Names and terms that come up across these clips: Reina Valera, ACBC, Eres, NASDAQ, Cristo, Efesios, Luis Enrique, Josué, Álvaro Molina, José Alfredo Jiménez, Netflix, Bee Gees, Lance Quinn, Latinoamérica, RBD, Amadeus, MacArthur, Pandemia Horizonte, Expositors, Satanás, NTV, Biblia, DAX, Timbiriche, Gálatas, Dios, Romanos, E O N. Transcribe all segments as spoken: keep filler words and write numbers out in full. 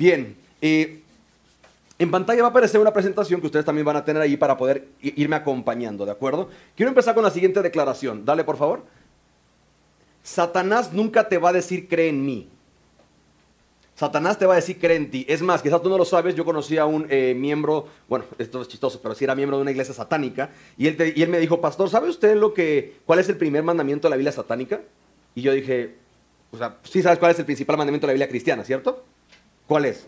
Bien, eh, en pantalla va a aparecer una presentación que ustedes también van a tener ahí para poder irme acompañando, ¿de acuerdo? Quiero empezar con la siguiente declaración. Dale, por favor. Satanás nunca te va a decir cree en mí. Satanás te va a decir cree en ti. Es más, quizás tú no lo sabes, yo conocí a un eh, miembro, bueno, esto es chistoso, pero sí era miembro de una iglesia satánica, y él, te, y él me dijo, pastor, ¿sabe usted lo que, cuál es el primer mandamiento de la Biblia satánica? Y yo dije, o sea, sí sabes cuál es el principal mandamiento de la Biblia cristiana, ¿cierto? ¿Cuál es?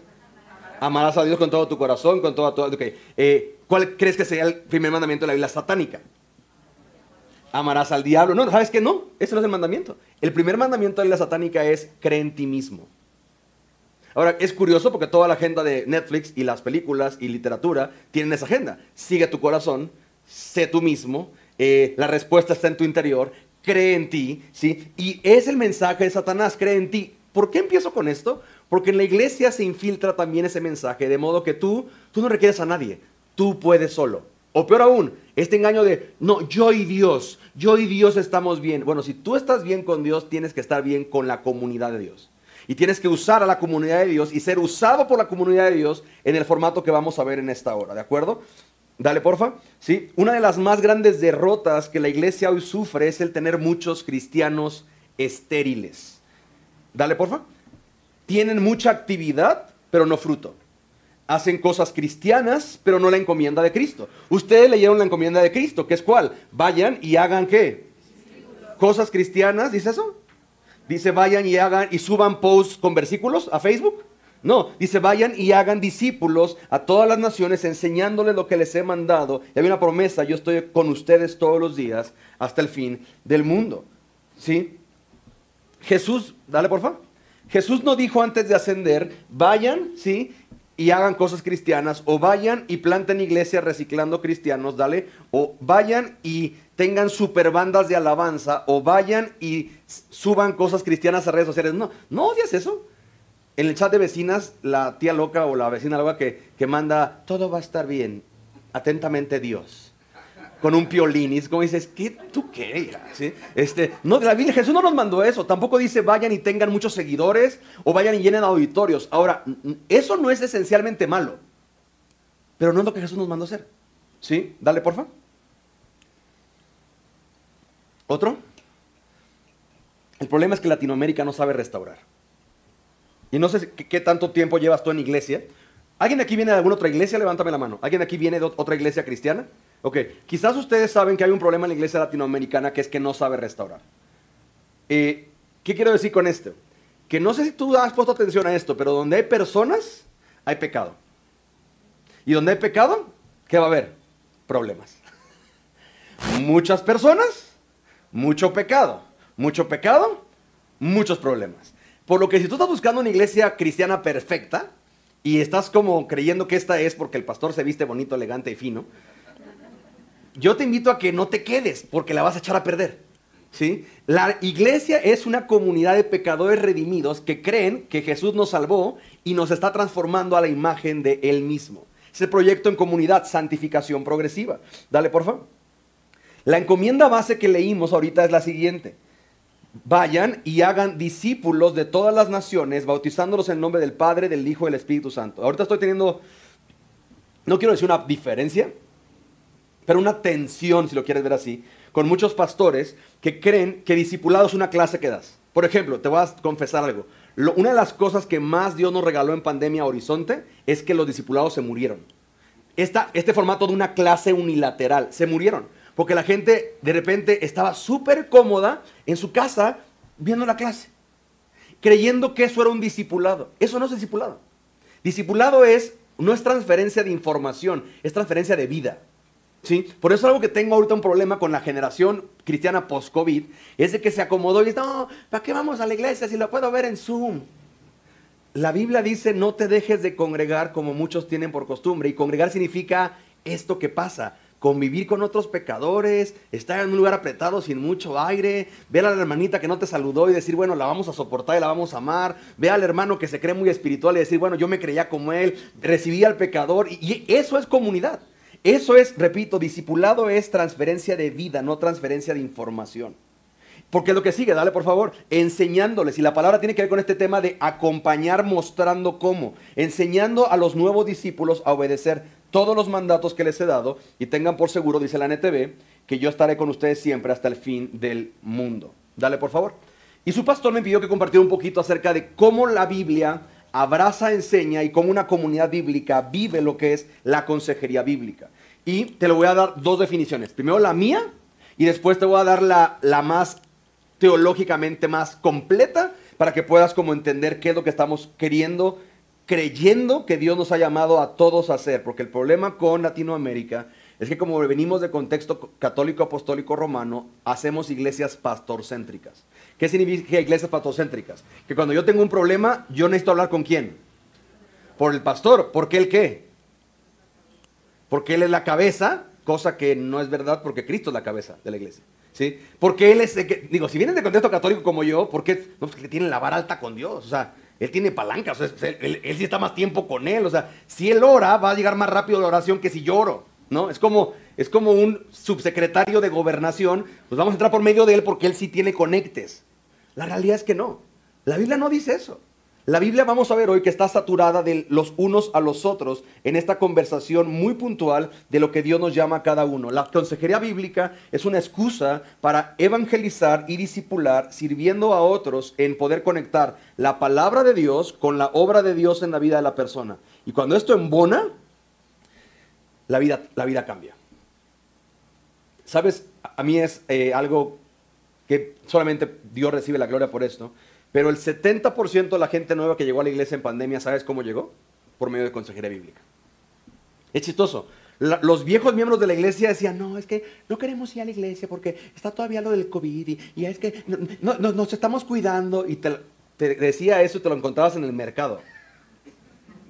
Amarás a Dios con todo tu corazón, con toda tu... Okay. Eh, ¿Cuál crees que sería el primer mandamiento de la Biblia satánica? Amarás al diablo. No, ¿sabes qué? No, ese no es el mandamiento. El primer mandamiento de la Biblia satánica es cree en ti mismo. Ahora, es curioso porque toda la agenda de Netflix y las películas y literatura tienen esa agenda. Sigue tu corazón, sé tú mismo, eh, la respuesta está en tu interior, cree en ti, ¿sí? Y es el mensaje de Satanás, cree en ti. ¿Por qué empiezo con esto? Porque en la iglesia se infiltra también ese mensaje, de modo que tú, tú no requieres a nadie, tú puedes solo. O peor aún, este engaño de, no, yo y Dios, yo y Dios estamos bien. Bueno, si tú estás bien con Dios, tienes que estar bien con la comunidad de Dios. Y tienes que usar a la comunidad de Dios y ser usado por la comunidad de Dios en el formato que vamos a ver en esta hora, ¿de acuerdo? Dale, porfa. ¿Sí? Una de las más grandes derrotas que la iglesia hoy sufre es el tener muchos cristianos estériles. Dale, porfa. Tienen mucha actividad, pero no fruto. Hacen cosas cristianas, pero no la encomienda de Cristo. Ustedes leyeron la encomienda de Cristo, que es cuál. Vayan y hagan ¿qué? Cosas cristianas, ¿dice eso? Dice vayan y hagan y suban posts con versículos a Facebook. No, dice vayan y hagan discípulos a todas las naciones enseñándoles lo que les he mandado. Y hay una promesa, yo estoy con ustedes todos los días hasta el fin del mundo. ¿Sí? Jesús, dale por favor. Jesús no dijo antes de ascender, vayan, ¿sí? Y hagan cosas cristianas, o vayan y planten iglesias reciclando cristianos, dale, o vayan y tengan super bandas de alabanza, o vayan y suban cosas cristianas a redes sociales. No, no odias eso. En el chat de vecinas, la tía loca o la vecina loca que, que manda, todo va a estar bien, atentamente Dios. Con un piolín, y es como dices, ¿qué tú qué? ¿Sí? Este, no, la Biblia, Jesús no nos mandó eso, tampoco dice vayan y tengan muchos seguidores, o vayan y llenen auditorios. Ahora, eso no es esencialmente malo, pero no es lo que Jesús nos mandó hacer. ¿Sí? Dale, porfa. ¿Otro? El problema es que Latinoamérica no sabe restaurar. Y no sé qué, qué tanto tiempo llevas tú en iglesia. ¿Alguien de aquí viene de alguna otra iglesia? Levántame la mano. ¿Alguien de aquí viene de otra iglesia cristiana? Ok, quizás ustedes saben que hay un problema en la iglesia latinoamericana que es que no sabe restaurar. Eh, ¿Qué quiero decir con esto? Que no sé si tú has puesto atención a esto, pero donde hay personas, hay pecado. Y donde hay pecado, ¿qué va a haber? Problemas. Muchas personas, mucho pecado. Mucho pecado, muchos problemas. Por lo que si tú estás buscando una iglesia cristiana perfecta y estás como creyendo que esta es porque el pastor se viste bonito, elegante y fino, yo te invito a que no te quedes, porque la vas a echar a perder, ¿sí? La iglesia es una comunidad de pecadores redimidos que creen que Jesús nos salvó y nos está transformando a la imagen de Él mismo. Es el proyecto en comunidad, santificación progresiva. Dale, por favor. La encomienda base que leímos ahorita es la siguiente. Vayan y hagan discípulos de todas las naciones, bautizándolos en el nombre del Padre, del Hijo y del Espíritu Santo. Ahorita estoy teniendo, no quiero decir una diferencia, pero una tensión, si lo quieres ver así, con muchos pastores que creen que discipulado es una clase que das. Por ejemplo, te voy a confesar algo. Lo, una de las cosas que más Dios nos regaló en Pandemia Horizonte es que los discipulados se murieron. Esta, este formato de una clase unilateral, se murieron. Porque la gente de repente estaba súper cómoda en su casa viendo la clase, creyendo que eso era un discipulado. Eso no es discipulado. Discipulado es, no es transferencia de información, es transferencia de vida. ¿Sí? Por eso algo que tengo ahorita un problema con la generación cristiana post-COVID es de que se acomodó y dice, no, ¿para qué vamos a la iglesia si lo puedo ver en Zoom? La Biblia dice, no te dejes de congregar como muchos tienen por costumbre. Y congregar significa esto que pasa, convivir con otros pecadores, estar en un lugar apretado sin mucho aire, ver a la hermanita que no te saludó y decir, bueno, la vamos a soportar y la vamos a amar. Ver al hermano que se cree muy espiritual y decir, bueno, yo me creía como él, recibí al pecador. Y eso es comunidad. Eso es, repito, discipulado es transferencia de vida, no transferencia de información. Porque lo que sigue, dale por favor, enseñándoles. Y la palabra tiene que ver con este tema de acompañar mostrando cómo. Enseñando a los nuevos discípulos a obedecer todos los mandatos que les he dado. Y tengan por seguro, dice la N T V, que yo estaré con ustedes siempre hasta el fin del mundo. Dale por favor. Y su pastor me pidió que compartiera un poquito acerca de cómo la Biblia abraza, enseña y cómo una comunidad bíblica vive lo que es la consejería bíblica. Y te lo voy a dar dos definiciones. Primero la mía y después te voy a dar la, la más teológicamente más completa para que puedas como entender qué es lo que estamos queriendo, creyendo que Dios nos ha llamado a todos a hacer. Porque el problema con Latinoamérica es que como venimos de contexto católico, apostólico, romano, hacemos iglesias pastorcéntricas. ¿Qué significa iglesias pastorcéntricas? Que cuando yo tengo un problema, yo necesito hablar con ¿quién? Por el pastor. ¿Por qué él qué? Porque él es la cabeza, cosa que no es verdad porque Cristo es la cabeza de la iglesia. ¿Sí? Porque él es, digo, si vienes de contexto católico como yo, ¿por qué? No, porque tiene la vara alta con Dios, o sea, él tiene palancas, o sea, él, él, él sí está más tiempo con él, o sea, si él ora, va a llegar más rápido la oración que si yo oro, ¿no? Es como, es como un subsecretario de gobernación, pues vamos a entrar por medio de él porque él sí tiene conectes. La realidad es que no, la Biblia no dice eso. La Biblia, vamos a ver hoy, que está saturada de los unos a los otros en esta conversación muy puntual de lo que Dios nos llama a cada uno. La consejería bíblica es una excusa para evangelizar y discipular, sirviendo a otros en poder conectar la palabra de Dios con la obra de Dios en la vida de la persona. Y cuando esto embona, la vida, la vida cambia. ¿Sabes? A mí es eh, algo que solamente Dios recibe la gloria por esto. Pero el setenta por ciento de la gente nueva que llegó a la iglesia en pandemia, ¿sabes cómo llegó? Por medio de consejería bíblica. Es chistoso. La, los viejos miembros de la iglesia decían, no, es que no queremos ir a la iglesia porque está todavía lo del COVID y, y es que no, no, no, nos estamos cuidando. Y te, te decía eso y te lo encontrabas en el mercado.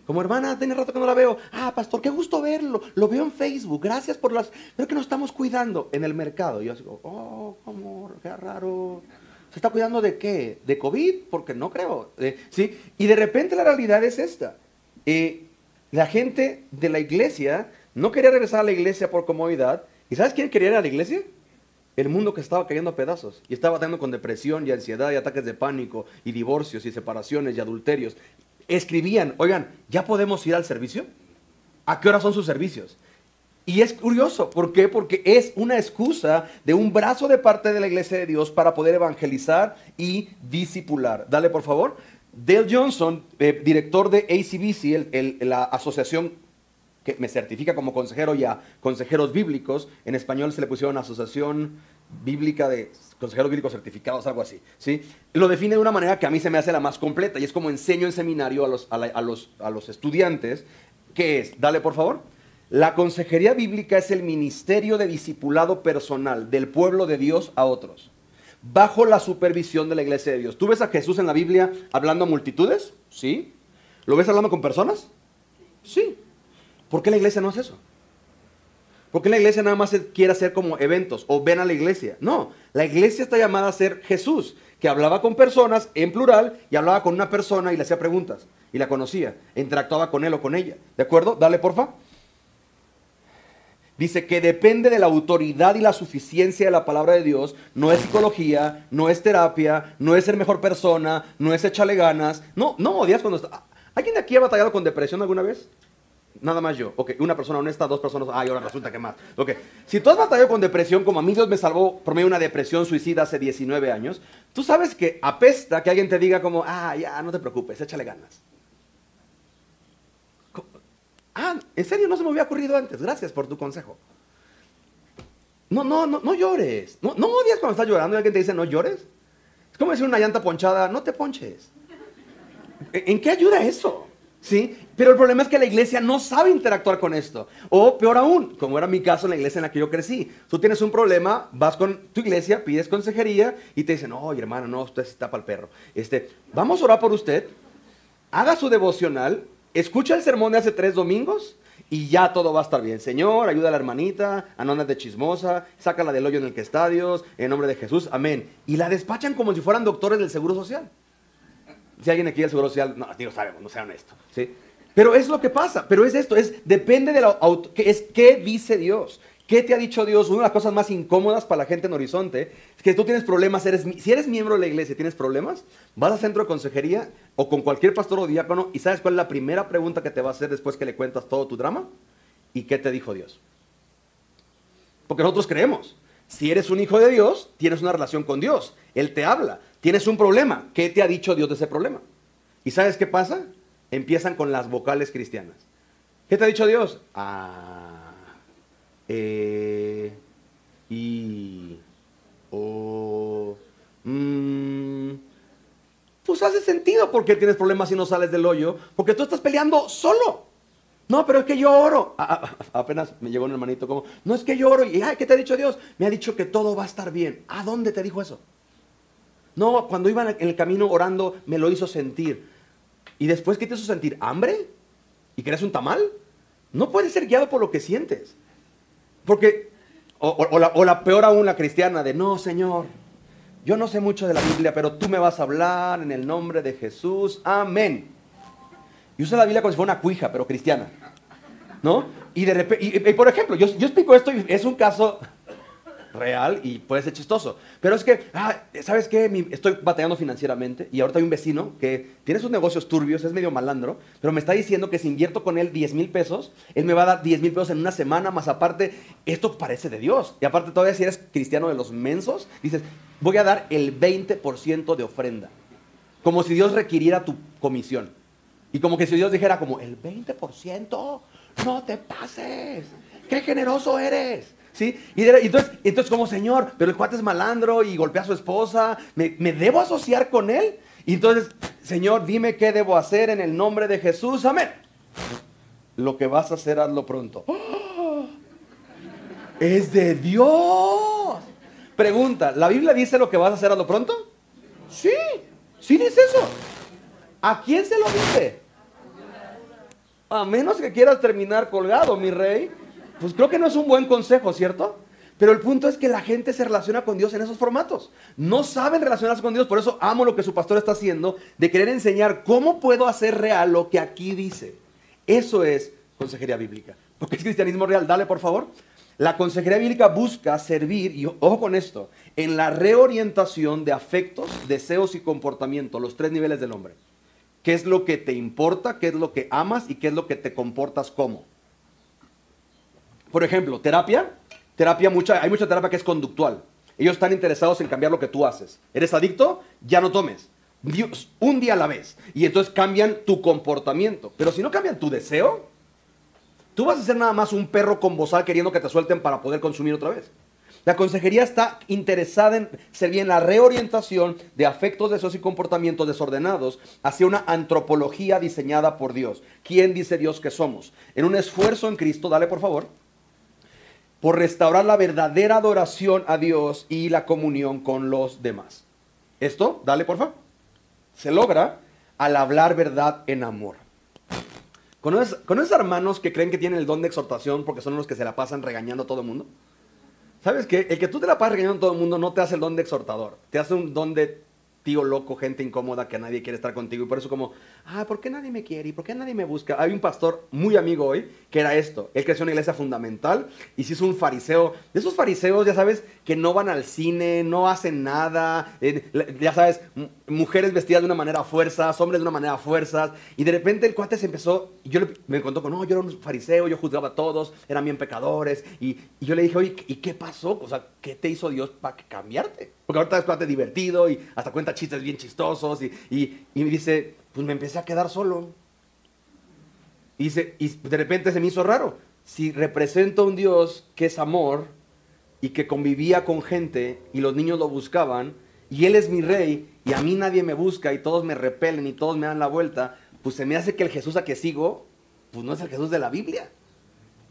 Como, hermana, tiene rato que no la veo. Ah, pastor, qué gusto verlo. Lo veo en Facebook. Gracias por las... Pero que nos estamos cuidando en el mercado. Y yo digo, oh, cómo, qué raro. ¿Se está cuidando de qué? ¿De COVID? Porque no creo. Eh, ¿sí? Y de repente la realidad es esta. Eh, la gente de la iglesia no quería regresar a la iglesia por comodidad. ¿Y sabes quién quería ir a la iglesia? El mundo que estaba cayendo a pedazos. Y estaba batallando con depresión y ansiedad y ataques de pánico y divorcios y separaciones y adulterios. Escribían, oigan, ¿ya podemos ir al servicio? ¿A qué hora son sus servicios? Y es curioso, ¿por qué? Porque es una excusa de un brazo de parte de la iglesia de Dios para poder evangelizar y discipular. Dale, por favor. Dale Johnson, eh, director de A C B C, el, el, la asociación que me certifica como consejero y a consejeros bíblicos. En español se le pusieron Asociación Bíblica de Consejeros Bíblicos Certificados, algo así, ¿sí? Lo define de una manera que a mí se me hace la más completa y es como enseño en seminario a los, a la, a los, a los estudiantes. ¿Qué es? Dale, por favor. La consejería bíblica es el ministerio de discipulado personal del pueblo de Dios a otros, bajo la supervisión de la iglesia de Dios. ¿Tú ves a Jesús en la Biblia hablando a multitudes? Sí. ¿Lo ves hablando con personas? Sí. ¿Por qué la iglesia no hace eso? ¿Por qué la iglesia nada más quiere hacer como eventos o ven a la iglesia? No, la iglesia está llamada a ser Jesús, que hablaba con personas en plural y hablaba con una persona y le hacía preguntas y la conocía, interactuaba con él o con ella. ¿De acuerdo? Dale, porfa. Dice que depende de la autoridad y la suficiencia de la palabra de Dios. No es psicología, no es terapia, no es ser mejor persona, no es echarle ganas. No, no odias cuando está... ¿Alguien de aquí ha batallado con depresión alguna vez? Nada más yo. Ok, una persona honesta, dos personas... Ay, ahora resulta que más. Ok, si tú has batallado con depresión, como a mí Dios me salvó por medio de una depresión suicida hace diecinueve años, tú sabes que apesta que alguien te diga como, ah, ya, no te preocupes, échale ganas. Ah, en serio, no se me había ocurrido antes. Gracias por tu consejo. No, no, no, no llores. No, no odias cuando estás llorando y alguien te dice no llores. Es como decir una llanta ponchada, no te ponches. ¿En qué ayuda eso? ¿Sí? Pero el problema es que la iglesia no sabe interactuar con esto. O peor aún, como era mi caso en la iglesia en la que yo crecí. Tú tienes un problema, vas con tu iglesia, pides consejería y te dicen, oye, hermano, no, usted está para el perro. Este, vamos a orar por usted, haga su devocional. Escucha el sermón de hace tres domingos y ya todo va a estar bien. Señor, ayuda a la hermanita, a no andar de chismosa, sácala del hoyo en el que está Dios, en nombre de Jesús, amén. Y la despachan como si fueran doctores del Seguro Social. Si alguien aquí del Seguro Social, no, no sabemos, no sean esto, ¿sí? Pero es lo que pasa, pero es esto, es depende de la, es qué dice Dios. ¿Qué te ha dicho Dios? Una de las cosas más incómodas para la gente en Horizonte es que tú tienes problemas, eres, si eres miembro de la iglesia y tienes problemas, vas al centro de consejería o con cualquier pastor o diácono y ¿sabes cuál es la primera pregunta que te va a hacer después que le cuentas todo tu drama? ¿Y qué te dijo Dios? Porque nosotros creemos, si eres un hijo de Dios, tienes una relación con Dios, Él te habla, tienes un problema, ¿qué te ha dicho Dios de ese problema? ¿Y sabes qué pasa? Empiezan con las vocales cristianas. ¿Qué te ha dicho Dios? Ah... E, I, O, mm, pues hace sentido porque tienes problemas si no sales del hoyo, porque tú estás peleando solo. No, pero es que yo oro. A, a, apenas me llegó un hermanito como, no es que yo oro. Y, ay, ¿qué te ha dicho Dios? Me ha dicho que todo va a estar bien. ¿A dónde te dijo eso? No, cuando iba en el camino orando me lo hizo sentir. ¿Y después qué te hizo sentir? ¿Hambre? ¿Y querías un tamal? No puedes ser guiado por lo que sientes. Porque, o, o, o, la, o la peor aún, la cristiana de, no, Señor, yo no sé mucho de la Biblia, pero tú me vas a hablar en el nombre de Jesús, amén. Y usa la Biblia como si fuera una cuija, pero cristiana, ¿no? Y de repente, y, y por ejemplo, yo, yo explico esto y es un caso real y puede ser chistoso, pero es que, ah, ¿sabes qué? Mi, estoy batallando financieramente y ahorita hay un vecino que tiene sus negocios turbios, es medio malandro, pero me está diciendo que si invierto con él diez mil pesos, él me va a dar diez mil pesos en una semana, más aparte, esto parece de Dios. Y aparte todavía si eres cristiano de los mensos, dices, voy a dar el veinte por ciento de ofrenda, como si Dios requiriera tu comisión. Y como que si Dios dijera como, el veinte por ciento, no te pases, qué generoso eres. ¿Sí? Y, de, y entonces, entonces como Señor, pero el cuate es malandro y golpea a su esposa, ¿me, me debo asociar con él? Y entonces, Señor, dime qué debo hacer en el nombre de Jesús, amén. Lo que vas a hacer, hazlo pronto. ¡Oh! ¡Es de Dios! Pregunta, ¿la Biblia dice lo que vas a hacer, hazlo pronto? Sí, sí dice eso. ¿A quién se lo dice? A menos que quieras terminar colgado, mi rey. Pues creo que no es un buen consejo, ¿cierto? Pero el punto es que la gente se relaciona con Dios en esos formatos. No saben relacionarse con Dios, por eso amo lo que su pastor está haciendo, de querer enseñar cómo puedo hacer real lo que aquí dice. Eso es consejería bíblica. Porque es cristianismo real. Dale, por favor. La consejería bíblica busca servir, y ojo con esto, en la reorientación de afectos, deseos y comportamiento, los tres niveles del hombre. ¿Qué es lo que te importa? ¿Qué es lo que amas? ¿Y qué es lo que te comportas como? Por ejemplo, terapia, terapia mucha, hay mucha terapia que es conductual. Ellos están interesados en cambiar lo que tú haces. ¿Eres adicto? Ya no tomes. Dios, un día a la vez. Y entonces cambian tu comportamiento. Pero si no cambian tu deseo, tú vas a ser nada más un perro con bozal queriendo que te suelten para poder consumir otra vez. La consejería está interesada en servir en la reorientación de afectos, deseos y comportamientos desordenados hacia una antropología diseñada por Dios. ¿Quién dice Dios que somos? En un esfuerzo en Cristo, dale por favor, por restaurar la verdadera adoración a Dios y la comunión con los demás. Esto, dale por favor, se logra al hablar verdad en amor. ¿Conoces, ¿conoces hermanos que creen que tienen el don de exhortación porque son los que se la pasan regañando a todo el mundo? ¿Sabes qué? El que tú te la pases regañando a todo el mundo no te hace el don de exhortador, te hace un don de tío loco, gente incómoda que nadie quiere estar contigo. Y por eso como, ah, ¿por qué nadie me quiere? ¿Y por qué nadie me busca? Hay un pastor muy amigo hoy que era esto. Él creció en una iglesia fundamental y se hizo un fariseo. De esos fariseos, ya sabes, que no van al cine, no hacen nada. Eh, ya sabes, mujeres vestidas de una manera a fuerzas, hombres de una manera a fuerzas. Y de repente el cuate se empezó, y yo le, me contó, no, yo era un fariseo, yo juzgaba a todos, eran bien pecadores. Y, y yo le dije, oye, ¿y qué pasó? O sea, ¿qué te hizo Dios para cambiarte? Porque ahorita es cuate divertido y hasta cuenta chistes bien chistosos, y, y, y me dice, pues me empecé a quedar solo. Y, se, y de repente se me hizo raro. Si represento a un Dios que es amor y que convivía con gente y los niños lo buscaban y Él es mi rey y a mí nadie me busca y todos me repelen y todos me dan la vuelta, pues se me hace que el Jesús a que sigo, pues no es el Jesús de la Biblia.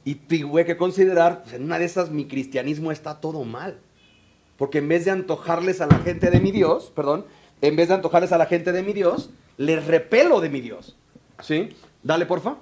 Y tuve que considerar, pues en una de esas mi cristianismo está todo mal. Porque en vez de antojarles a la gente de mi Dios, perdón, en vez de antojarles a la gente de mi Dios, les repelo de mi Dios. ¿Sí? Dale, porfa.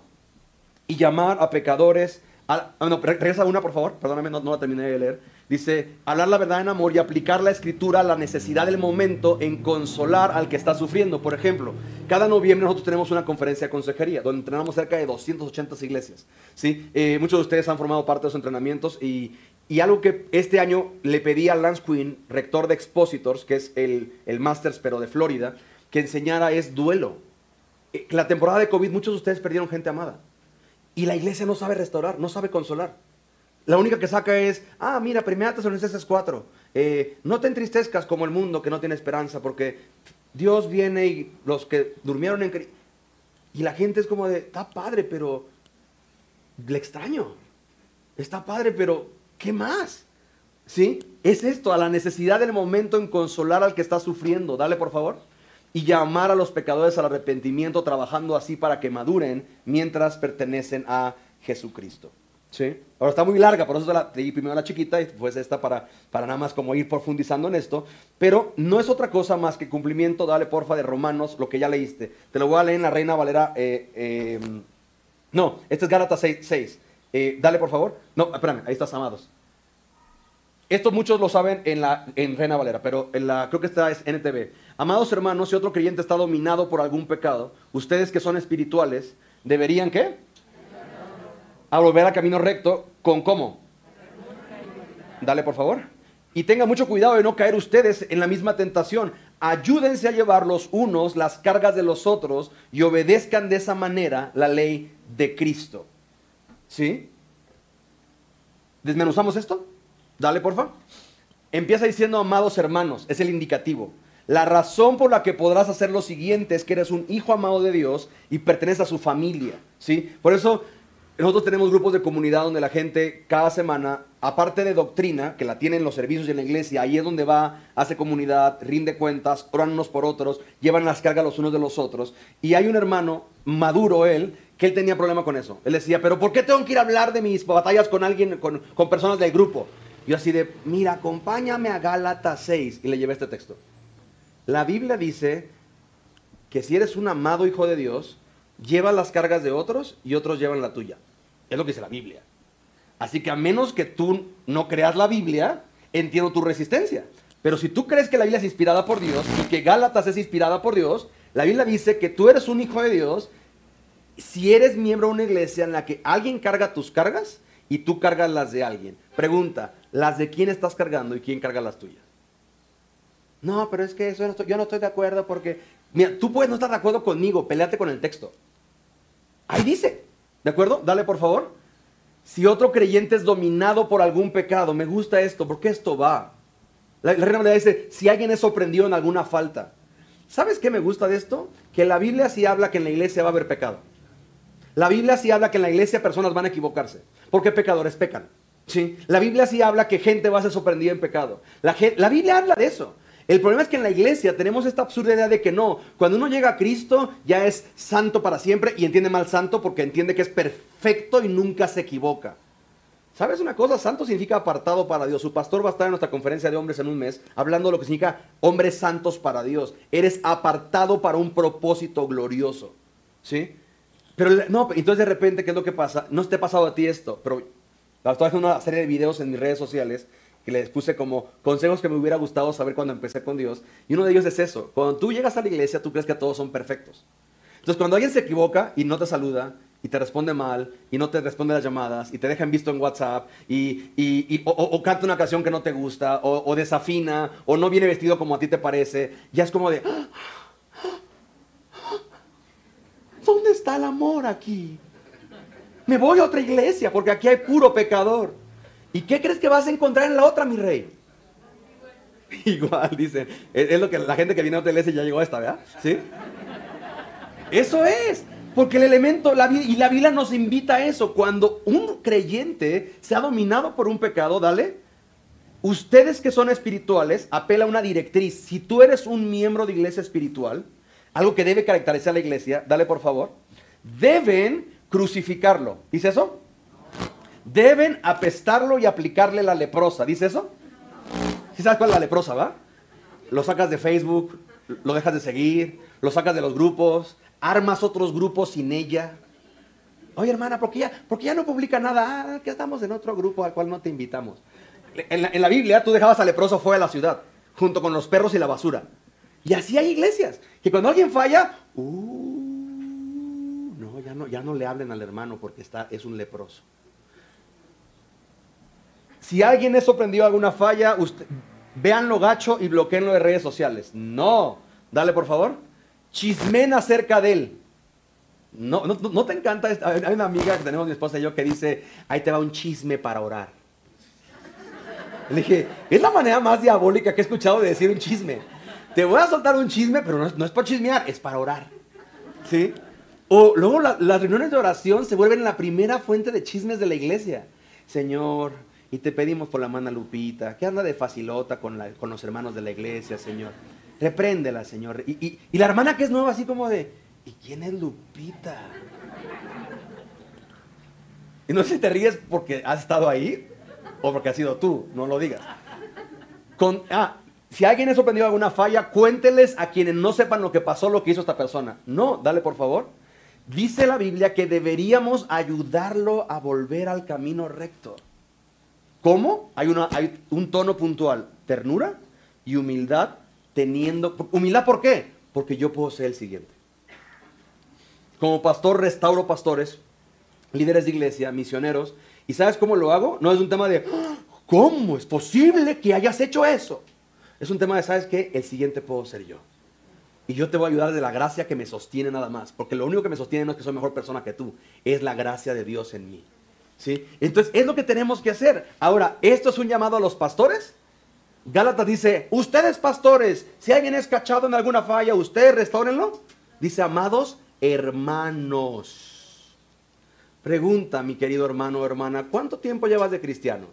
Y llamar a pecadores Ah, no, regresa una, por favor. Perdóname, no, no la terminé de leer. Dice, hablar la verdad en amor y aplicar la escritura a la necesidad del momento en consolar al que está sufriendo. Por ejemplo, cada noviembre nosotros tenemos una conferencia de consejería donde entrenamos cerca de doscientas ochenta iglesias, ¿sí? Eh, muchos de ustedes han formado parte de los entrenamientos y, y algo que este año le pedí a Lance Quinn, rector de Expositors, que es el, el Masters pero de Florida, que enseñara es duelo. Eh, la temporada de COVID muchos de ustedes perdieron gente amada y la iglesia no sabe restaurar, no sabe consolar. La única que saca es, ah, mira, primera de Tesalonicenses cuatro, eh, no te entristezcas como el mundo que no tiene esperanza, porque Dios viene y los que durmieron en Cristo. Y la gente es como de, está padre, pero le extraño. Está padre, pero ¿qué más? ¿Sí? Es esto, a la necesidad del momento en consolar al que está sufriendo. Dale, por favor. Y llamar a los pecadores al arrepentimiento, trabajando así para que maduren mientras pertenecen a Jesucristo. Sí. Ahora está muy larga, por eso la, primero la chiquita y después esta para, para nada más como ir profundizando en esto. Pero no es otra cosa más que cumplimiento, dale porfa, de Romanos, lo que ya leíste. Te lo voy a leer en la Reina Valera. Eh, eh, no, este es Gálatas seis. Eh, dale por favor. No, espérame, ahí estás, amados. Esto muchos lo saben en, la, en Reina Valera, pero en la, creo que esta es N T V. Amados hermanos, si otro creyente está dominado por algún pecado, ustedes que son espirituales, ¿deberían qué? A volver a camino recto, ¿con cómo? Dale, por favor. Y tengan mucho cuidado de no caer ustedes en la misma tentación. Ayúdense a llevar los unos las cargas de los otros y obedezcan de esa manera la ley de Cristo. ¿Sí? ¿Desmenuzamos esto? Dale, por favor. Empieza diciendo, amados hermanos, es el indicativo. La razón por la que podrás hacer lo siguiente es que eres un hijo amado de Dios y perteneces a su familia. ¿Sí? Por eso... nosotros tenemos grupos de comunidad donde la gente cada semana, aparte de doctrina, que la tienen los servicios y en la iglesia, ahí es donde va, hace comunidad, rinde cuentas, oran unos por otros, llevan las cargas los unos de los otros. Y hay un hermano, maduro él, que él tenía problema con eso. Él decía, pero ¿por qué tengo que ir a hablar de mis batallas con alguien, con, con personas del grupo? Yo así de, mira, acompáñame a Gálatas seis. Y le llevé este texto. La Biblia dice que si eres un amado hijo de Dios, llevas las cargas de otros y otros llevan la tuya. Es lo que dice la Biblia. Así que a menos que tú no creas la Biblia, entiendo tu resistencia. Pero si tú crees que la Biblia es inspirada por Dios y que Gálatas es inspirada por Dios, la Biblia dice que tú eres un hijo de Dios si eres miembro de una iglesia en la que alguien carga tus cargas y tú cargas las de alguien. Pregunta, ¿las de quién estás cargando y quién carga las tuyas? No, pero es que eso no estoy, yo no estoy de acuerdo porque... mira, tú puedes no estar de acuerdo conmigo, peléate con el texto. Ahí dice... ¿de acuerdo? Dale, por favor. Si otro creyente es dominado por algún pecado, me gusta esto, porque esto va. La, la Reina Valera dice, si alguien es sorprendido en alguna falta. ¿Sabes qué me gusta de esto? Que la Biblia sí habla que en la iglesia va a haber pecado. La Biblia sí habla que en la iglesia personas van a equivocarse, porque pecadores pecan. ¿Sí? La Biblia sí habla que gente va a ser sorprendida en pecado. La, la Biblia habla de eso. El problema es que en la iglesia tenemos esta absurda idea de que no, cuando uno llega a Cristo ya es santo para siempre y entiende mal santo porque entiende que es perfecto y nunca se equivoca. ¿Sabes una cosa? Santo significa apartado para Dios. Su pastor va a estar en nuestra conferencia de hombres en un mes hablando de lo que significa hombres santos para Dios. Eres apartado para un propósito glorioso. ¿Sí? Pero no, entonces de repente, ¿qué es lo que pasa? No te ha pasado a ti esto, pero estoy haciendo una serie de videos en mis redes sociales que les puse como consejos que me hubiera gustado saber cuando empecé con Dios. Y uno de ellos es eso. Cuando tú llegas a la iglesia, tú crees que todos son perfectos. Entonces, cuando alguien se equivoca y no te saluda, y te responde mal, y no te responde las llamadas, y te dejan visto en WhatsApp, y, y, y, o, o canta una canción que no te gusta, o, o desafina, o no viene vestido como a ti te parece, ya es como de... ¿dónde está el amor aquí? Me voy a otra iglesia, porque aquí hay puro pecador. ¿Y qué crees que vas a encontrar en la otra, mi rey? Igual, dicen. Es, es lo que la gente que viene a otra iglesia ya llegó a esta, ¿verdad? ¿Sí? Eso es. Porque el elemento, la, y la Biblia nos invita a eso. Cuando un creyente se ha dominado por un pecado, dale, ustedes que son espirituales, apela a una directriz. Si tú eres un miembro de iglesia espiritual, algo que debe caracterizar a la iglesia, dale por favor, deben crucificarlo. ¿Dice eso? Deben apestarlo y aplicarle la leprosa. ¿Dice eso? ¿Sí sabes cuál es la leprosa, va? Lo sacas de Facebook, lo dejas de seguir, lo sacas de los grupos, armas otros grupos sin ella. Oye, hermana, ¿por qué ya, por qué ya no publica nada? Ah, que estamos en otro grupo al cual no te invitamos. En la, en la Biblia tú dejabas al leproso fuera de la ciudad, junto con los perros y la basura. Y así hay iglesias, que cuando alguien falla, uh, no, ya no, ya no le hablen al hermano porque está, es un leproso. Si alguien es sorprendido de alguna falla, usted, véanlo gacho y bloqueenlo de redes sociales. No, dale por favor, chismen acerca de él. No, no, no te encanta, esto? Hay una amiga que tenemos, mi esposa y yo, que dice, ahí te va un chisme para orar. Le dije, es la manera más diabólica que he escuchado de decir un chisme. Te voy a soltar un chisme, pero no es, no es para chismear, es para orar. ¿Sí? O luego la, las reuniones de oración se vuelven la primera fuente de chismes de la iglesia. Señor, y te pedimos por la mano a Lupita, que anda de facilota con, la, con los hermanos de la iglesia, Señor. Repréndela, Señor. Y, y, y la hermana que es nueva, así como de, ¿y quién es Lupita? Y no sé si te ríes porque has estado ahí o porque has sido tú, no lo digas. Con, ah, si alguien es sorprendido de alguna falla, cuénteles a quienes no sepan lo que pasó, lo que hizo esta persona. No, dale por favor. Dice la Biblia que deberíamos ayudarlo a volver al camino recto. ¿Cómo? Hay, una, hay un tono puntual. Ternura y humildad teniendo... ¿Humildad por qué? Porque yo puedo ser el siguiente. Como pastor restauro pastores, líderes de iglesia, misioneros. ¿Y sabes cómo lo hago? No es un tema de, ¿cómo es posible que hayas hecho eso? Es un tema de, ¿sabes qué? El siguiente puedo ser yo. Y yo te voy a ayudar de la gracia que me sostiene nada más. Porque lo único que me sostiene no es que soy mejor persona que tú. Es la gracia de Dios en mí. ¿Sí? Entonces, es lo que tenemos que hacer. Ahora, esto es un llamado a los pastores. Gálatas dice, ustedes pastores, si alguien es cachado en alguna falla, ustedes restáurenlo. Dice, amados hermanos. Pregunta, mi querido hermano o hermana, ¿cuánto tiempo llevas de cristiano?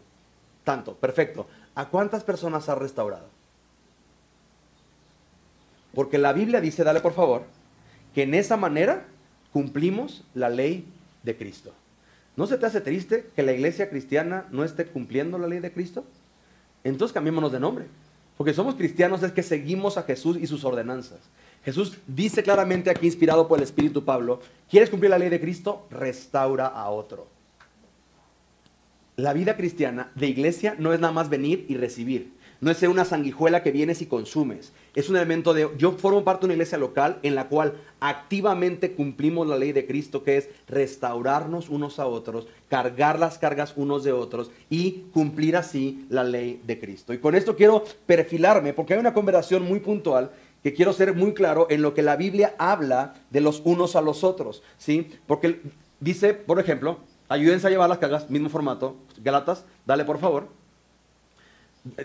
Tanto, perfecto. ¿A cuántas personas has restaurado? Porque la Biblia dice, dale por favor, que en esa manera cumplimos la ley de Cristo. ¿No se te hace triste que la iglesia cristiana no esté cumpliendo la ley de Cristo? Entonces cambiémonos de nombre. Porque somos cristianos es que seguimos a Jesús y sus ordenanzas. Jesús dice claramente aquí, inspirado por el Espíritu Pablo, ¿quieres cumplir la ley de Cristo? Restaura a otro. La vida cristiana de iglesia no es nada más venir y recibir. No es ser una sanguijuela que vienes y consumes. Es un elemento de, yo formo parte de una iglesia local en la cual activamente cumplimos la ley de Cristo, que es restaurarnos unos a otros, cargar las cargas unos de otros y cumplir así la ley de Cristo. Y con esto quiero perfilarme, porque hay una conversación muy puntual que quiero ser muy claro en lo que la Biblia habla de los unos a los otros, ¿sí? Porque dice, por ejemplo, ayúdense a llevar las cargas, mismo formato, Gálatas, dale por favor.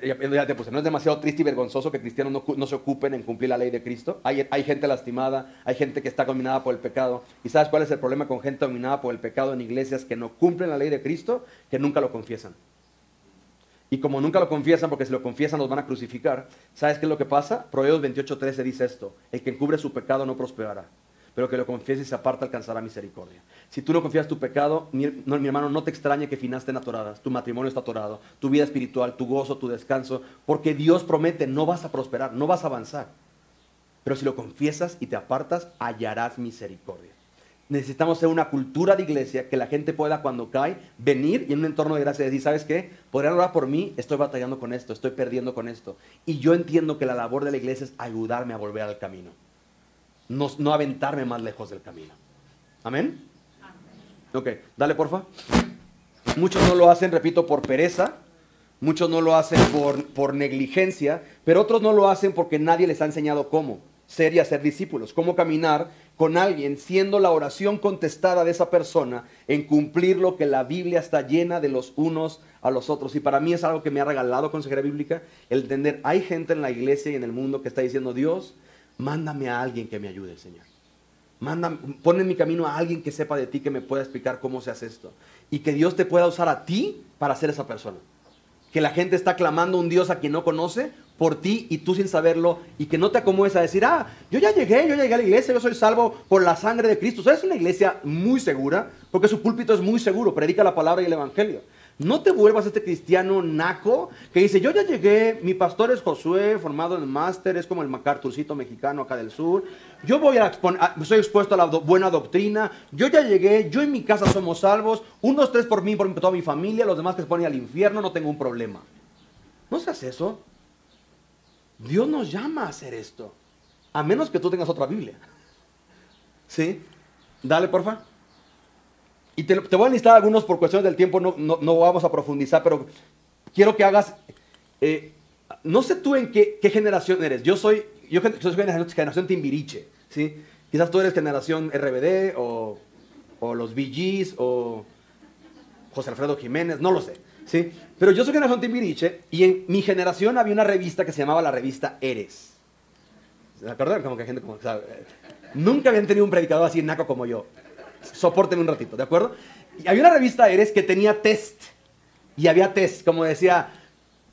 Ya te puse, no es demasiado triste y vergonzoso que cristianos no, no se ocupen en cumplir la ley de Cristo. Hay, hay gente lastimada, hay gente que está dominada por el pecado. ¿Y sabes cuál es el problema con gente dominada por el pecado en iglesias que no cumplen la ley de Cristo? Que nunca lo confiesan. Y como nunca lo confiesan, porque si lo confiesan los van a crucificar, ¿sabes qué es lo que pasa? Proverbios veintiocho trece dice esto, el que encubre su pecado no prosperará, pero que lo confiese y se aparta alcanzará misericordia. Si tú no confías tu pecado, mi, no, mi hermano, no te extrañe que finaste en atoradas, tu matrimonio está atorado, tu vida espiritual, tu gozo, tu descanso, porque Dios promete, no vas a prosperar, no vas a avanzar. Pero si lo confiesas y te apartas, hallarás misericordia. Necesitamos ser una cultura de iglesia que la gente pueda, cuando cae, venir y en un entorno de gracia decir, ¿sabes qué? Podrían orar por mí, estoy batallando con esto, estoy perdiendo con esto. Y yo entiendo que la labor de la iglesia es ayudarme a volver al camino. No, no aventarme más lejos del camino. ¿Amén? Ok, dale porfa. Muchos no lo hacen, repito, por pereza. Muchos no lo hacen por, por negligencia. Pero otros no lo hacen porque nadie les ha enseñado cómo ser y hacer discípulos. Cómo caminar con alguien siendo la oración contestada de esa persona en cumplir lo que la Biblia está llena de los unos a los otros. Y para mí es algo que me ha regalado Consejera Bíblica. El entender, hay gente en la iglesia y en el mundo que está diciendo, Dios... mándame a alguien que me ayude, Señor. Mándame, pon en mi camino a alguien que sepa de ti, que me pueda explicar cómo se hace esto. Y que Dios te pueda usar a ti para ser esa persona. Que la gente está clamando a un Dios a quien no conoce por ti y tú sin saberlo. Y que no te acomodes a decir, ah, yo ya llegué, yo ya llegué a la iglesia, yo soy salvo por la sangre de Cristo. O sea, es una iglesia muy segura porque su púlpito es muy seguro, predica la palabra y el evangelio. No te vuelvas este cristiano naco que dice, yo ya llegué, mi pastor es Josué, formado en máster, es como el MacArthurcito mexicano acá del sur. Yo voy a, a soy expuesto a la do, buena doctrina, yo ya llegué, yo en mi casa somos salvos, unos tres por mí, por toda mi familia, los demás que se ponen al infierno, no tengo un problema. No seas eso. Dios nos llama a hacer esto, a menos que tú tengas otra Biblia. ¿Sí? Dale, porfa. Y te, te voy a listar algunos por cuestiones del tiempo, no, no, no vamos a profundizar, pero quiero que hagas, eh, no sé tú en qué, qué generación eres, yo soy, yo soy generación, generación Timbiriche, ¿sí? Quizás tú eres generación R B D o, o los Bee Gees o José Alfredo Jiménez, no lo sé, ¿sí? Pero yo soy generación Timbiriche y en mi generación había una revista que se llamaba la revista Eres. ¿Se acuerdan? Como que gente como, ¿sabe? Nunca habían tenido un predicador así naco como yo. Sopórtenme un ratito, ¿de acuerdo? Y había una revista Eres que tenía test. Y había test, como decía,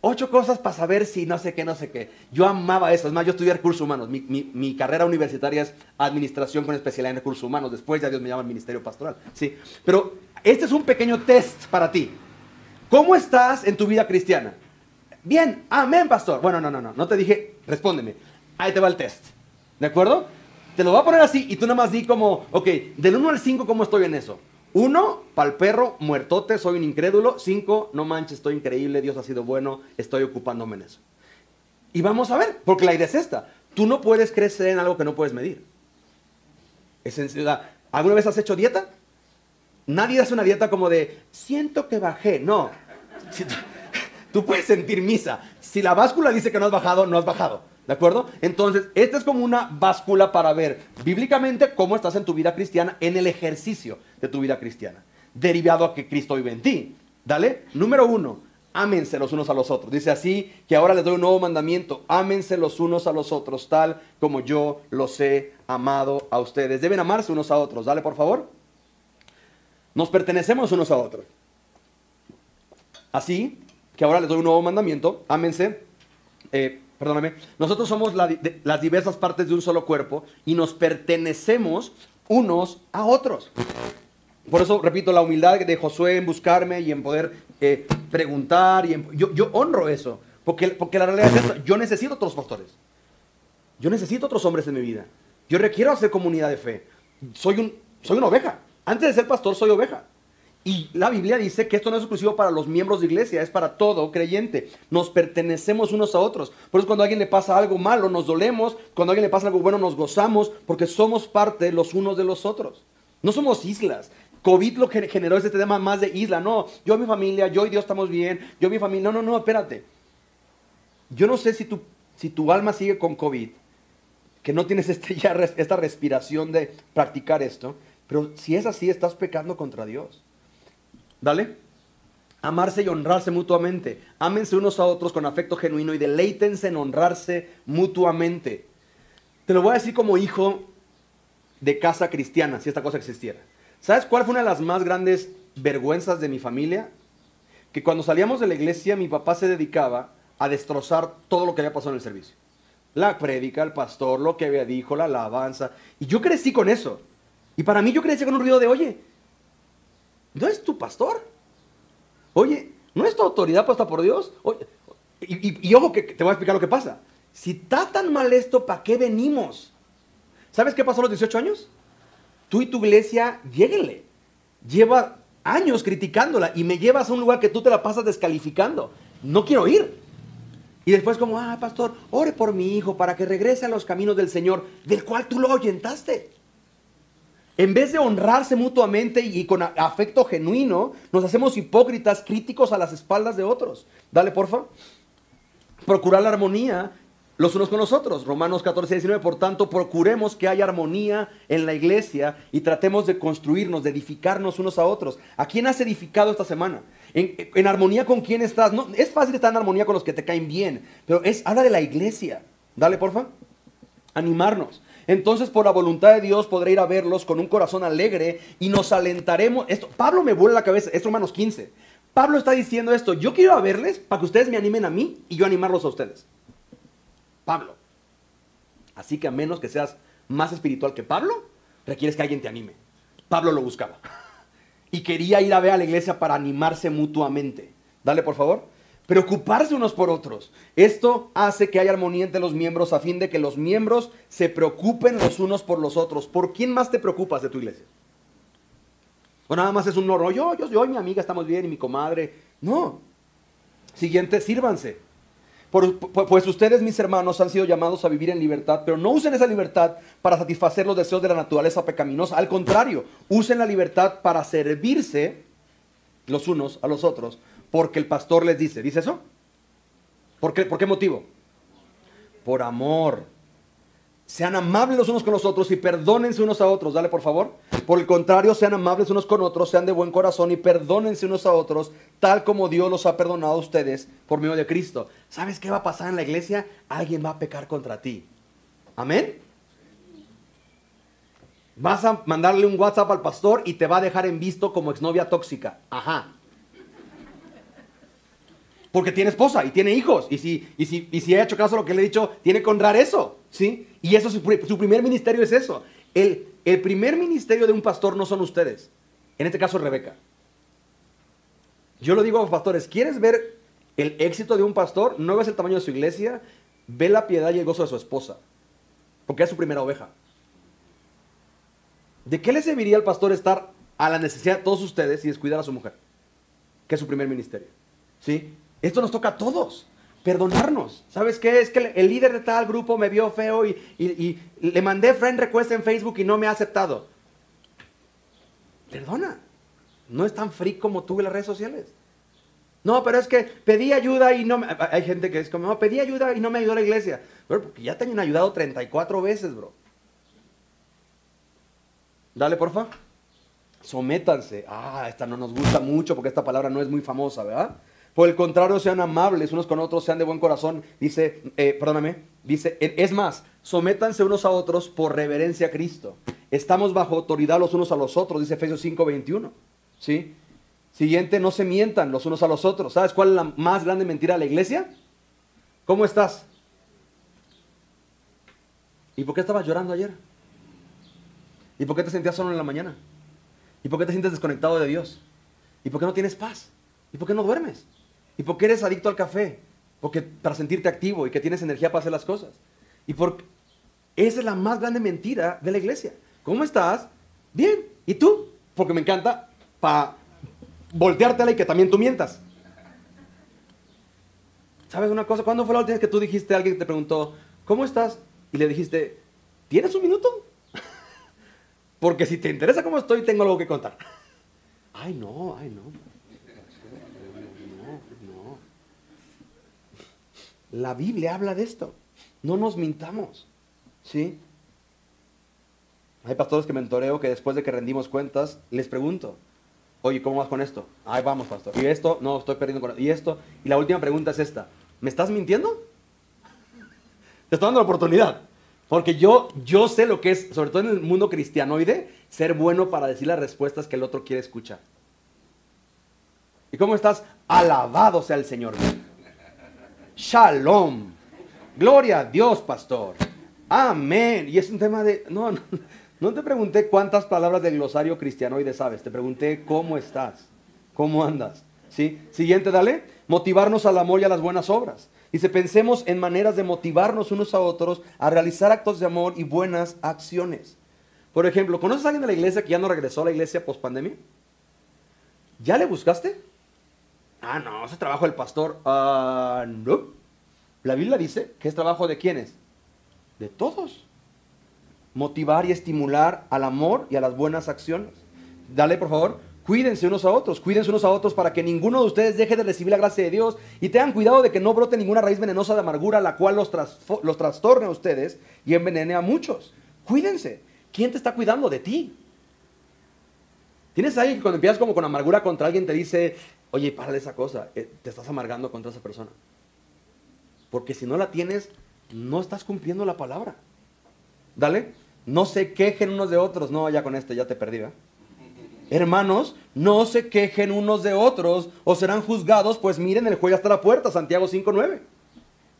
ocho cosas para saber si no sé qué, no sé qué. Yo amaba eso. Es más, yo estudié recursos humanos. Mi, mi, mi carrera universitaria es administración con especialidad en recursos humanos. Después ya Dios me llama al ministerio pastoral. Sí. Pero este es un pequeño test para ti. ¿Cómo estás en tu vida cristiana? Bien, amén, pastor. Bueno, no, no, no. No te dije, respóndeme. Ahí te va el test. ¿De acuerdo? Te lo voy a poner así y tú nada más di como, ok, del uno al cinco, ¿cómo estoy en eso? uno, pa'l perro, muertote, soy un incrédulo. cinco, no manches, estoy increíble, Dios ha sido bueno, estoy ocupándome en eso. Y vamos a ver, porque la idea es esta. Tú no puedes crecer en algo que no puedes medir. Es en, ¿alguna vez has hecho dieta? Nadie hace una dieta como de, siento que bajé. No, tú puedes sentir misa. Si la báscula dice que no has bajado, no has bajado. ¿De acuerdo? Entonces, esta es como una báscula para ver bíblicamente cómo estás en tu vida cristiana, en el ejercicio de tu vida cristiana, derivado a que Cristo vive en ti. ¿Dale? Número uno, ámense los unos a los otros. Dice así que ahora les doy un nuevo mandamiento, ámense los unos a los otros, tal como yo los he amado a ustedes. Deben amarse unos a otros. Dale, por favor. Nos pertenecemos unos a otros. Así que ahora les doy un nuevo mandamiento, ámense, eh, Perdóname, nosotros somos la, de, las diversas partes de un solo cuerpo y nos pertenecemos unos a otros. Por eso, repito, la humildad de Josué en buscarme y en poder eh, preguntar. Y en, yo, yo honro eso, porque, porque la realidad es esta. Yo necesito otros pastores. Yo necesito otros hombres en mi vida. Yo requiero hacer comunidad de fe. Soy, un, soy una oveja. Antes de ser pastor, soy oveja. Y la Biblia dice que esto no es exclusivo para los miembros de iglesia, es para todo creyente. Nos pertenecemos unos a otros. Por eso cuando a alguien le pasa algo malo, nos dolemos. Cuando a alguien le pasa algo bueno, nos gozamos, porque somos parte los unos de los otros. No somos islas. COVID lo que generó este tema más de isla. No, yo y mi familia, yo y Dios estamos bien, yo y mi familia. No, no, no, espérate. Yo no sé si tu, si tu alma sigue con COVID, que no tienes este, ya res, esta respiración de practicar esto, pero si es así, estás pecando contra Dios. ¿Dale? Amarse y honrarse mutuamente. Ámense unos a otros con afecto genuino y deleítense en honrarse mutuamente. Te lo voy a decir como hijo de casa cristiana, si esta cosa existiera. ¿Sabes cuál fue una de las más grandes vergüenzas de mi familia? Que cuando salíamos de la iglesia, mi papá se dedicaba a destrozar todo lo que había pasado en el servicio. La prédica, el pastor, lo que había dicho, la alabanza. Y yo crecí con eso. Y para mí yo crecí con un ruido de, oye, ¿no es tu pastor? Oye, ¿no es tu autoridad puesta por Dios? Oye, y, y, y ojo, que te voy a explicar lo que pasa. Si está tan mal esto, ¿para qué venimos? ¿Sabes qué pasó a los dieciocho años? Tú y tu iglesia, lléguenle. Lleva años criticándola y me llevas a un lugar que tú te la pasas descalificando. No quiero ir. Y después como, ah, pastor, ore por mi hijo para que regrese a los caminos del Señor, del cual tú lo ahuyentaste. En vez de honrarse mutuamente y con afecto genuino, nos hacemos hipócritas, críticos a las espaldas de otros. Dale, porfa. Procurar la armonía los unos con los otros. Romanos catorce, diecinueve. Por tanto, procuremos que haya armonía en la iglesia y tratemos de construirnos, de edificarnos unos a otros. ¿A quién has edificado esta semana? ¿En, en armonía con quién estás? No, es fácil estar en armonía con los que te caen bien, pero es, habla de la iglesia. Dale, porfa. Animarnos. Entonces, por la voluntad de Dios, podré ir a verlos con un corazón alegre y nos alentaremos. Esto, Pablo me vuela la cabeza, es Romanos quince. Pablo está diciendo esto, yo quiero ir a verles para que ustedes me animen a mí y yo animarlos a ustedes. Pablo. Así que a menos que seas más espiritual que Pablo, requieres que alguien te anime. Pablo lo buscaba. y quería ir a ver a la iglesia para animarse mutuamente. Dale, por favor. Preocuparse unos por otros. Esto hace que haya armonía entre los miembros a fin de que los miembros se preocupen los unos por los otros. ¿Por quién más te preocupas de tu iglesia? O nada más es un no, yo, yo, yo y mi amiga estamos bien y mi comadre. No. Siguiente, sírvanse. Por, pues ustedes, mis hermanos, han sido llamados a vivir en libertad, pero no usen esa libertad para satisfacer los deseos de la naturaleza pecaminosa. Al contrario, usen la libertad para servirse los unos a los otros, porque el pastor les dice. ¿Dice eso? ¿Por qué, por qué motivo? Por amor. Sean amables los unos con los otros y perdónense unos a otros. Dale, por favor. Por el contrario, sean amables unos con otros, sean de buen corazón y perdónense unos a otros, tal como Dios los ha perdonado a ustedes por medio de Cristo. ¿Sabes qué va a pasar en la iglesia? Alguien va a pecar contra ti. ¿Amén? Vas a mandarle un WhatsApp al pastor y te va a dejar en visto como exnovia tóxica. Ajá. Porque tiene esposa y tiene hijos. Y si, y si, y si ha hecho caso a lo que le he dicho, tiene que honrar eso. ¿Sí? Y eso, su, su primer ministerio es eso. El, el primer ministerio de un pastor no son ustedes. En este caso, Rebeca. Yo lo digo a los pastores, ¿quieres ver el éxito de un pastor? No ves el tamaño de su iglesia, ve la piedad y el gozo de su esposa. Porque es su primera oveja. ¿De qué le serviría al pastor estar a la necesidad de todos ustedes y descuidar a su mujer? Que es su primer ministerio. ¿Sí? Esto nos toca a todos. Perdonarnos. ¿Sabes qué? Es que el líder de tal grupo me vio feo y, y, y le mandé friend request en Facebook y no me ha aceptado. Perdona. No es tan freak como tú en las redes sociales. No, pero es que pedí ayuda y no me... Hay gente que es como, no, pedí ayuda y no me ayudó la iglesia. Pero porque ya te han ayudado treinta y cuatro veces, bro. Dale, porfa. Sométanse. Ah, esta no nos gusta mucho porque esta palabra no es muy famosa, ¿verdad? Por el contrario, sean amables unos con otros, sean de buen corazón. Dice, eh, perdóname, dice, es más, sométanse unos a otros por reverencia a Cristo. Estamos bajo autoridad los unos a los otros, dice Efesios cinco veintiuno. ¿Sí? Siguiente, no se mientan los unos a los otros. ¿Sabes cuál es la más grande mentira de la iglesia? ¿Cómo estás? ¿Y por qué estabas llorando ayer? ¿Y por qué te sentías solo en la mañana? ¿Y por qué te sientes desconectado de Dios? ¿Y por qué no tienes paz? ¿Y por qué no duermes? ¿Y por qué eres adicto al café? Porque para sentirte activo y que tienes energía para hacer las cosas. Y por... Esa es la más grande mentira de la iglesia. ¿Cómo estás? Bien. ¿Y tú? Porque me encanta para volteártela y que también tú mientas. ¿Sabes una cosa? ¿Cuándo fue la última vez que tú dijiste a alguien que te preguntó, ¿cómo estás? Y le dijiste, ¿tienes un minuto? Porque si te interesa cómo estoy, tengo algo que contar. Ay, no, ay, no. La Biblia habla de esto. No nos mintamos. ¿Sí? Hay pastores que mentoreo que después de que rendimos cuentas, les pregunto, oye, ¿cómo vas con esto? Ahí vamos, pastor. Y esto, no, estoy perdiendo con esto. Y esto, y la última pregunta es esta. ¿Me estás mintiendo? Te estoy dando la oportunidad. Porque yo, yo sé lo que es, sobre todo en el mundo cristianoide, ser bueno para decir las respuestas que el otro quiere escuchar. ¿Y cómo estás? Alabado sea el Señor. Shalom. Gloria a Dios, pastor. Amén. Y es un tema de... No, no, no te pregunté cuántas palabras del glosario cristianoide sabes. Te pregunté cómo estás. Cómo andas. ¿Sí? Siguiente, dale. Motivarnos al amor y a las buenas obras. Dice, pensemos en maneras de motivarnos unos a otros a realizar actos de amor y buenas acciones. Por ejemplo, ¿conoces a alguien de la iglesia que ya no regresó a la iglesia post pandemia? ¿Ya le buscaste? Ah, no, ese es trabajo del pastor. Ah, uh, no. La Biblia dice que es trabajo de ¿quiénes? De todos. Motivar y estimular al amor y a las buenas acciones. Dale, por favor, cuídense unos a otros. Cuídense unos a otros para que ninguno de ustedes deje de recibir la gracia de Dios y tengan cuidado de que no brote ninguna raíz venenosa de amargura, la cual los, los trastorne a ustedes y envenene a muchos. Cuídense. ¿Quién te está cuidando de ti? ¿Tienes alguien que cuando empiezas como con amargura contra alguien te dice... Oye, párale esa cosa, te estás amargando contra esa persona. Porque si no la tienes, no estás cumpliendo la palabra. Dale, no se quejen unos de otros. No, ya con este ya te perdí, ¿eh? Hermanos, no se quejen unos de otros o serán juzgados, pues miren, el juez hasta la puerta, Santiago cinco nueve.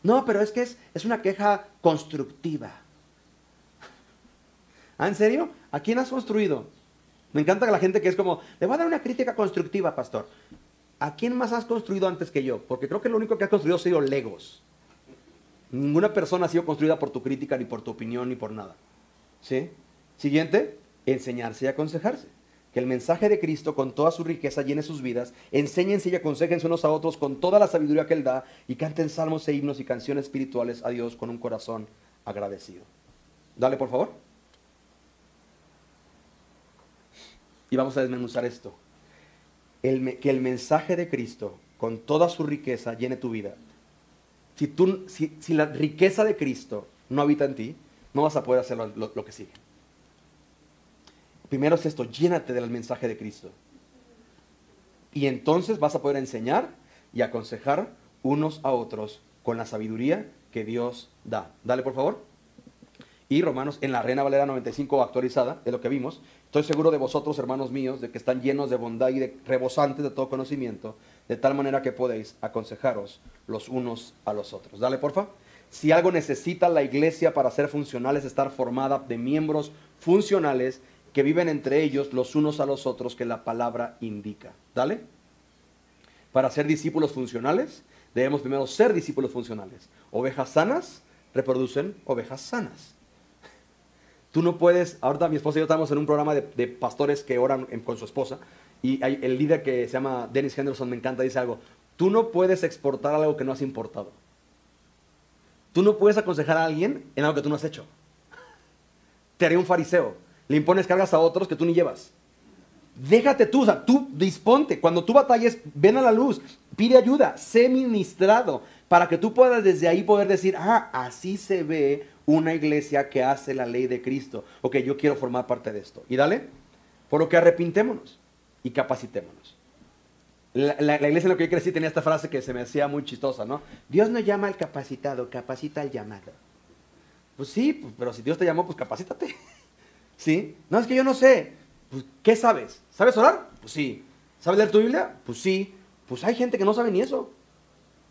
No, pero es que es, es una queja constructiva. ¿Ah, en serio? ¿A quién has construido? Me encanta que la gente que es como, le voy a dar una crítica constructiva, pastor. ¿A quién más has construido antes que yo? Porque creo que lo único que has construido ha sido Legos. Ninguna persona ha sido construida por tu crítica, ni por tu opinión, ni por nada. ¿Sí? Siguiente, enseñarse y aconsejarse. Que el mensaje de Cristo con toda su riqueza llene sus vidas. Enséñense y aconséjense unos a otros con toda la sabiduría que Él da. Y canten salmos e himnos y canciones espirituales a Dios con un corazón agradecido. Dale, por favor. Y vamos a desmenuzar esto. El, que el mensaje de Cristo con toda su riqueza llene tu vida. Si, tú, si, si la riqueza de Cristo no habita en ti, no vas a poder hacer lo, lo, lo que sigue. Primero es esto, llénate del mensaje de Cristo. Y entonces vas a poder enseñar y aconsejar unos a otros con la sabiduría que Dios da. Dale, por favor. Y Romanos, en la Reina Valera noventa y cinco actualizada, de lo que vimos, estoy seguro de vosotros, hermanos míos, de que están llenos de bondad y de rebosantes de todo conocimiento, de tal manera que podéis aconsejaros los unos a los otros. Dale, porfa. Si algo necesita la iglesia para ser funcional es estar formada de miembros funcionales que viven entre ellos los unos a los otros, que la palabra indica. Dale. Para ser discípulos funcionales, debemos primero ser discípulos funcionales. Ovejas sanas reproducen ovejas sanas. Tú no puedes, ahorita mi esposa y yo estamos en un programa de, de pastores que oran en, con su esposa, y hay, el líder que se llama Dennis Henderson, me encanta, dice algo, tú no puedes exportar algo que no has importado. Tú no puedes aconsejar a alguien en algo que tú no has hecho. Te haría un fariseo, le impones cargas a otros que tú ni llevas. Déjate tú, o sea, tú disponte, cuando tú batalles, ven a la luz, pide ayuda, sé ministrado, para que tú puedas desde ahí poder decir, ah, así se ve una iglesia que hace la ley de Cristo. Ok, yo quiero formar parte de esto. Y dale, por lo que arrepintémonos y capacitémonos. La, la, la iglesia en la que yo crecí tenía esta frase que se me hacía muy chistosa, ¿no? Dios no llama al capacitado, capacita al llamado. Pues sí, pero si Dios te llamó, pues capacítate. ¿Sí? No, es que yo no sé. Pues, ¿qué sabes? ¿Sabes orar? Pues sí. ¿Sabes leer tu Biblia? Pues sí. Pues hay gente que no sabe ni eso.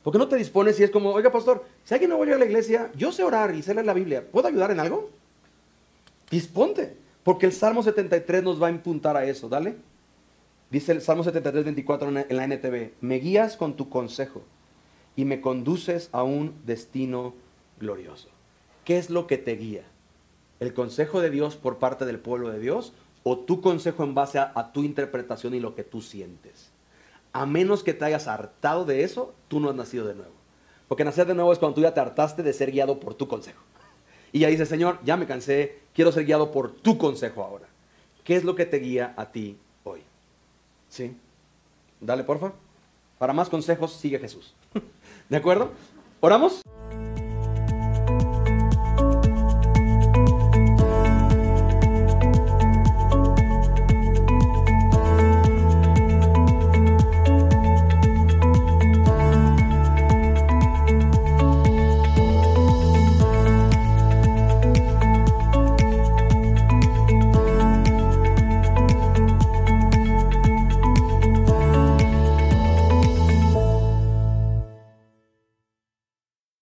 ¿Por qué no te dispones si es como, oiga, pastor, si alguien no vuelve a la iglesia, yo sé orar y sé leer la Biblia, ¿puedo ayudar en algo? Disponte, porque el Salmo setenta y tres nos va a apuntar a eso, dale. Dice el Salmo setenta y tres, veinticuatro en la N T V, me guías con tu consejo y me conduces a un destino glorioso. ¿Qué es lo que te guía? ¿El consejo de Dios por parte del pueblo de Dios o tu consejo en base a, a tu interpretación y lo que tú sientes? A menos que te hayas hartado de eso, tú no has nacido de nuevo. Porque nacer de nuevo es cuando tú ya te hartaste de ser guiado por tu consejo. Y ya dices, Señor, ya me cansé, quiero ser guiado por tu consejo ahora. ¿Qué es lo que te guía a ti hoy? ¿Sí? Dale, porfa. Para más consejos, sigue Jesús. ¿De acuerdo? ¿Oramos?